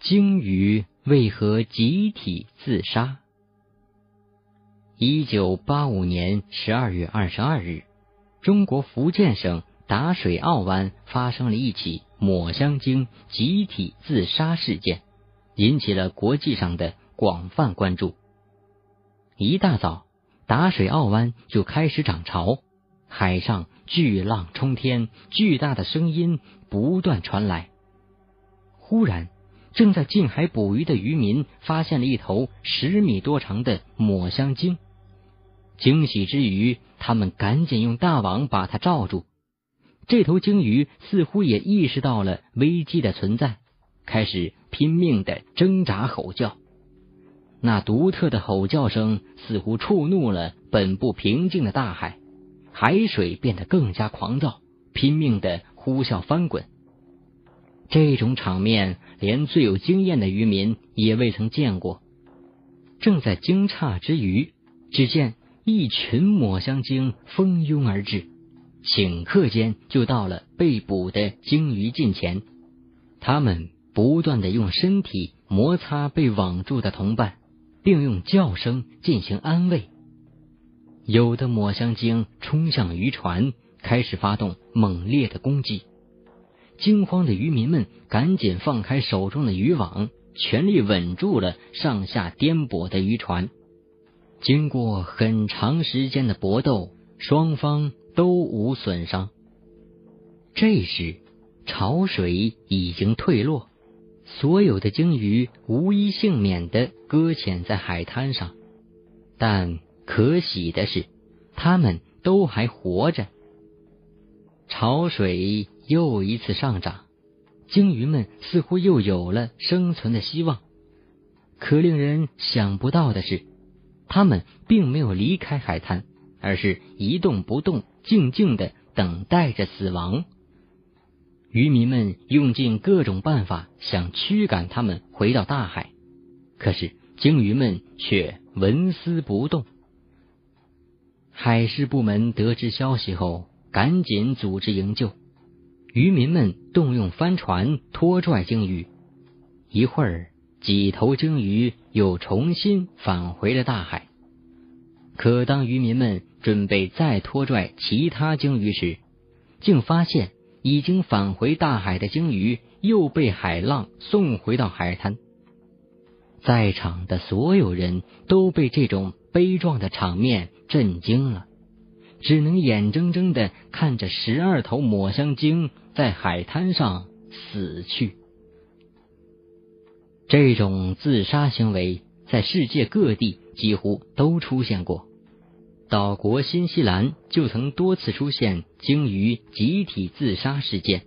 鲸鱼为何集体自杀？1985年12月22日，中国福建省打水澳湾发生了一起抹香鲸集体自杀事件，引起了国际上的广泛关注。一大早，打水澳湾就开始涨潮，海上巨浪冲天，巨大的声音不断传来。忽然，正在近海捕鱼的渔民发现了一头10米多长的抹香鲸，惊喜之余，他们赶紧用大网把它罩住。这头鲸鱼似乎也意识到了危机的存在，开始拼命的挣扎吼叫。那独特的吼叫声似乎触怒了本不平静的大海，海水变得更加狂躁，拼命的呼啸翻滚。这种场面连最有经验的渔民也未曾见过。正在惊诧之余，只见一群抹香鲸蜂拥而至，顷刻间就到了被捕的鲸鱼近前。他们不断地用身体摩擦被网住的同伴，并用叫声进行安慰。有的抹香鲸冲向渔船，开始发动猛烈的攻击。惊慌的渔民们赶紧放开手中的渔网，全力稳住了上下颠簸的渔船。经过很长时间的搏斗，双方都无损伤。这时，潮水已经退落，所有的鲸鱼无一幸免地搁浅在海滩上。但可喜的是，它们都还活着。潮水又一次上涨，鲸鱼们似乎又有了生存的希望。可令人想不到的是，它们并没有离开海滩，而是一动不动，静静地等待着死亡。渔民们用尽各种办法想驱赶它们回到大海，可是鲸鱼们却纹丝不动。海事部门得知消息后，赶紧组织营救。渔民们动用帆船拖拽鲸鱼，一会儿几头鲸鱼又重新返回了大海。可当渔民们准备再拖拽其他鲸鱼时，竟发现已经返回大海的鲸鱼又被海浪送回到海滩。在场的所有人都被这种悲壮的场面震惊了，只能眼睁睁地看着12头抹香鲸在海滩上死去。这种自杀行为在世界各地几乎都出现过，岛国新西兰就曾多次出现鲸鱼集体自杀事件。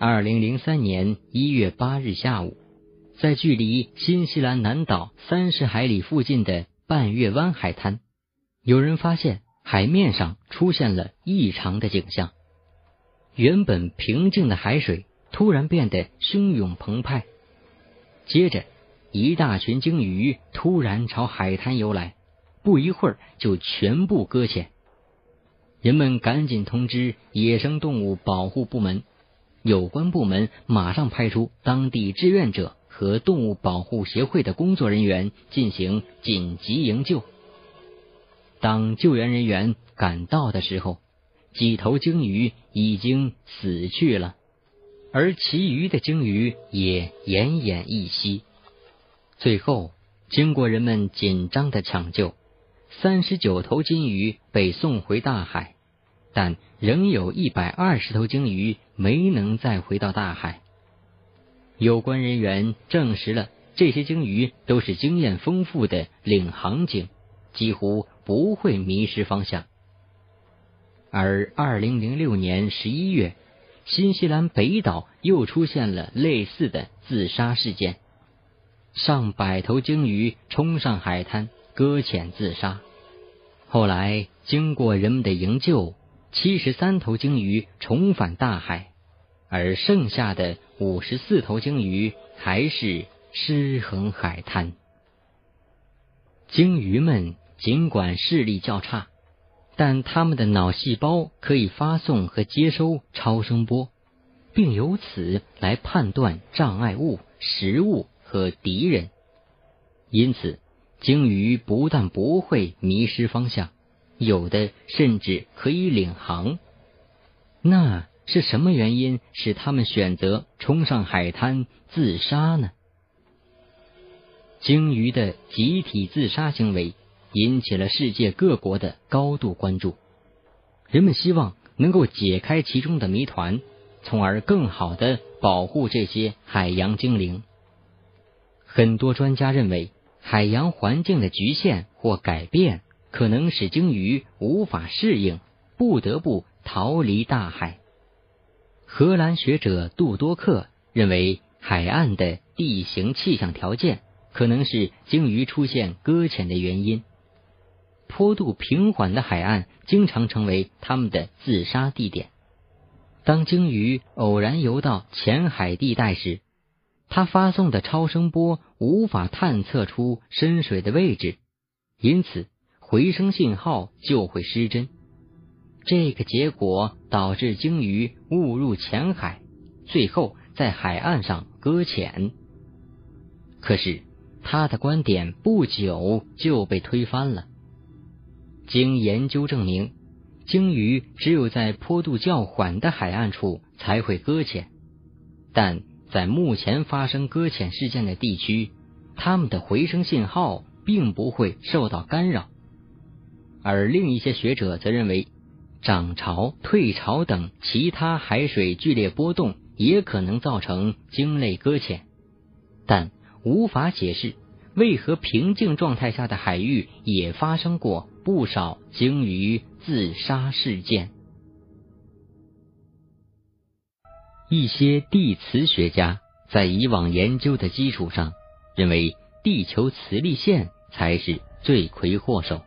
2003年1月8日下午，在距离新西兰南岛30海里附近的半月湾海滩，有人发现海面上出现了异常的景象。原本平静的海水突然变得汹涌澎湃，接着一大群鲸鱼突然朝海滩游来，不一会儿就全部搁浅。人们赶紧通知野生动物保护部门，有关部门马上派出当地志愿者和动物保护协会的工作人员进行紧急营救。当救援人员赶到的时候，几头鲸鱼已经死去了，而其余的鲸鱼也奄奄一息。最后，经过人们紧张的抢救，39头鲸鱼被送回大海，但仍有120头鲸鱼没能再回到大海。有关人员证实了这些鲸鱼都是经验丰富的领航鲸，几乎不会迷失方向。而2006年11月，新西兰北岛又出现了类似的自杀事件，上100头鲸鱼冲上海滩搁浅自杀。后来经过人们的营救，73头鲸鱼重返大海，而剩下的54头鲸鱼还是尸横海滩。鲸鱼们尽管视力较差，但它们的脑细胞可以发送和接收超声波，并由此来判断障碍物、食物和敌人。因此，鲸鱼不但不会迷失方向，有的甚至可以领航。那是什么原因使他们选择冲上海滩自杀呢？鲸鱼的集体自杀行为引起了世界各国的高度关注，人们希望能够解开其中的谜团，从而更好地保护这些海洋精灵。很多专家认为，海洋环境的局限或改变可能使鲸鱼无法适应，不得不逃离大海。荷兰学者杜多克认为，海岸的地形气象条件可能是鲸鱼出现搁浅的原因。坡度平缓的海岸经常成为它们的自杀地点。当鲸鱼偶然游到浅海地带时，它发送的超声波无法探测出深水的位置，因此回声信号就会失真。这个结果导致鲸鱼误入浅海，最后在海岸上搁浅。可是他的观点不久就被推翻了。经研究证明，鲸鱼只有在坡度较缓的海岸处才会搁浅，但在目前发生搁浅事件的地区，它们的回声信号并不会受到干扰。而另一些学者则认为，涨潮、退潮等其他海水剧烈波动也可能造成鲸类搁浅，但无法解释为何平静状态下的海域也发生过不少鲸鱼自杀事件。一些地磁学家在以往研究的基础上，认为地球磁力线才是罪魁祸首。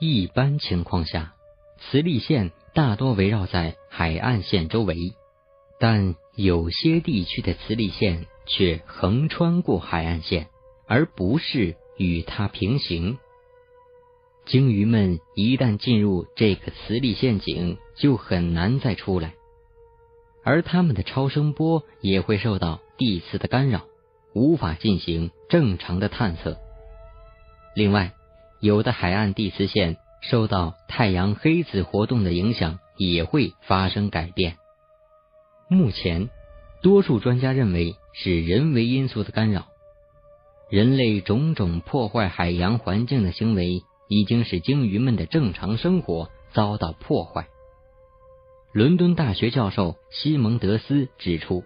一般情况下，磁力线大多围绕在海岸线周围，但有些地区的磁力线却横穿过海岸线，而不是与它平行。鲸鱼们一旦进入这个磁力陷阱，就很难再出来，而它们的超声波也会受到地磁的干扰，无法进行正常的探测。另外，有的海岸地磁线受到太阳黑子活动的影响，也会发生改变。目前多数专家认为是人为因素的干扰。人类种种破坏海洋环境的行为已经使鲸鱼们的正常生活遭到破坏。伦敦大学教授西蒙德斯指出，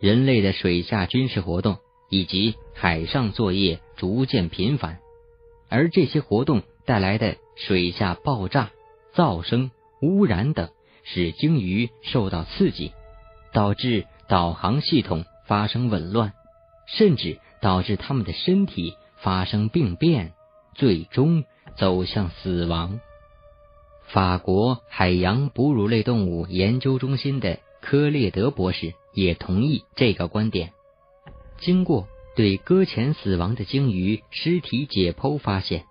人类的水下军事活动以及海上作业逐渐频繁，而这些活动带来的水下爆炸、噪声、污染等，使鲸鱼受到刺激，导致导航系统发生紊乱，甚至导致它们的身体发生病变，最终走向死亡。法国海洋哺乳类动物研究中心的科列德博士也同意这个观点。经过对搁浅死亡的鲸鱼尸体解剖发现，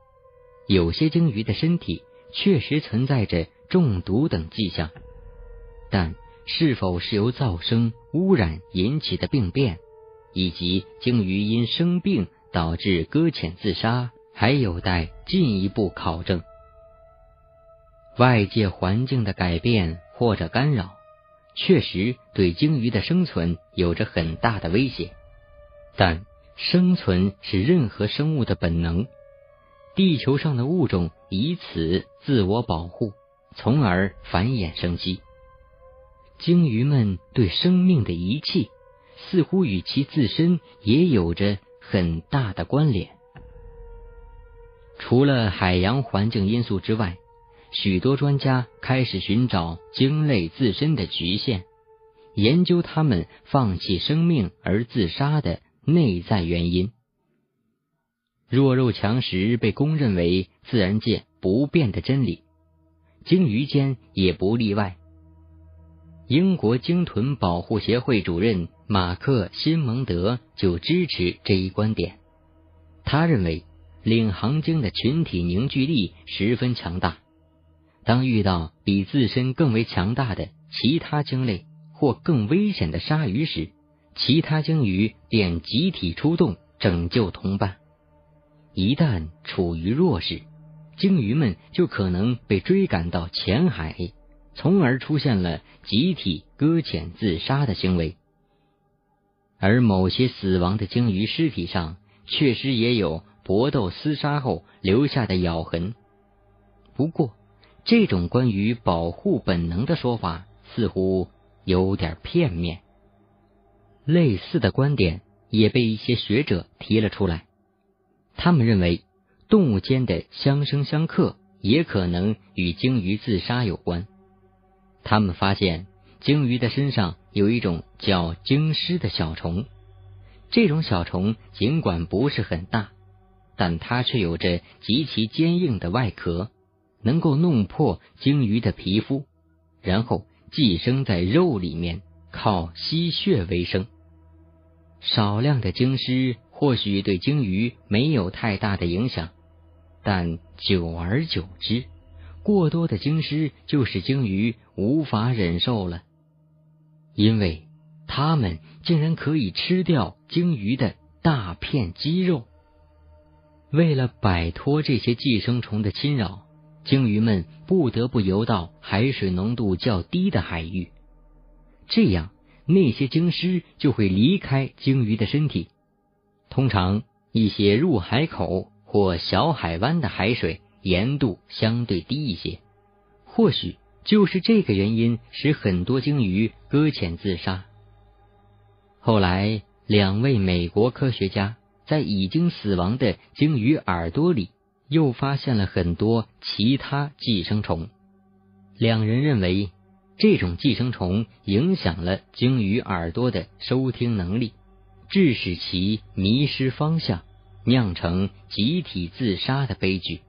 有些鲸鱼的身体确实存在着中毒等迹象，但是否是由噪声、污染引起的病变，以及鲸鱼因生病导致搁浅自杀，还有待进一步考证。外界环境的改变或者干扰，确实对鲸鱼的生存有着很大的威胁，但生存是任何生物的本能，地球上的物种以此自我保护，从而繁衍生息。鲸鱼们对生命的遗弃，似乎与其自身也有着很大的关联。除了海洋环境因素之外，许多专家开始寻找鲸类自身的局限，研究它们放弃生命而自杀的内在原因。弱肉强食被公认为自然界不变的真理，鲸鱼间也不例外。英国鲸豚保护协会主任马克·辛蒙德就支持这一观点，他认为领航鲸的群体凝聚力十分强大，当遇到比自身更为强大的其他鲸类或更危险的鲨鱼时，其他鲸鱼便集体出动拯救同伴。一旦处于弱势，鲸鱼们就可能被追赶到浅海，从而出现了集体搁浅自杀的行为。而某些死亡的鲸鱼尸体上确实也有搏斗厮杀后留下的咬痕。不过，这种关于保护本能的说法似乎有点片面。类似的观点也被一些学者提了出来，他们认为动物间的相生相克也可能与鲸鱼自杀有关。他们发现鲸鱼的身上有一种叫鲸虱的小虫，这种小虫尽管不是很大，但它却有着极其坚硬的外壳，能够弄破鲸鱼的皮肤，然后寄生在肉里面，靠吸血为生。少量的鲸虱或许对鲸鱼没有太大的影响，但久而久之，过多的鲸虱就使鲸鱼无法忍受了，因为它们竟然可以吃掉鲸鱼的大片肌肉。为了摆脱这些寄生虫的侵扰，鲸鱼们不得不游到海水浓度较低的海域，这样那些鲸虱就会离开鲸鱼的身体。通常一些入海口或小海湾的海水盐度相对低一些，或许就是这个原因使很多鲸鱼搁浅自杀。后来，两位美国科学家在已经死亡的鲸鱼耳朵里又发现了很多其他寄生虫，两人认为这种寄生虫影响了鲸鱼耳朵的收听能力，致使其迷失方向，酿成集体自杀的悲剧。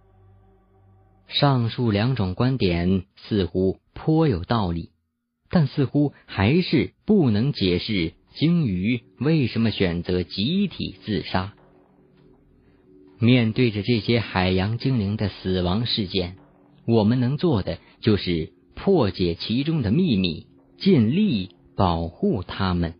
上述两种观点似乎颇有道理，但似乎还是不能解释鲸鱼为什么选择集体自杀。面对着这些海洋精灵的死亡事件，我们能做的就是破解其中的秘密，尽力保护它们。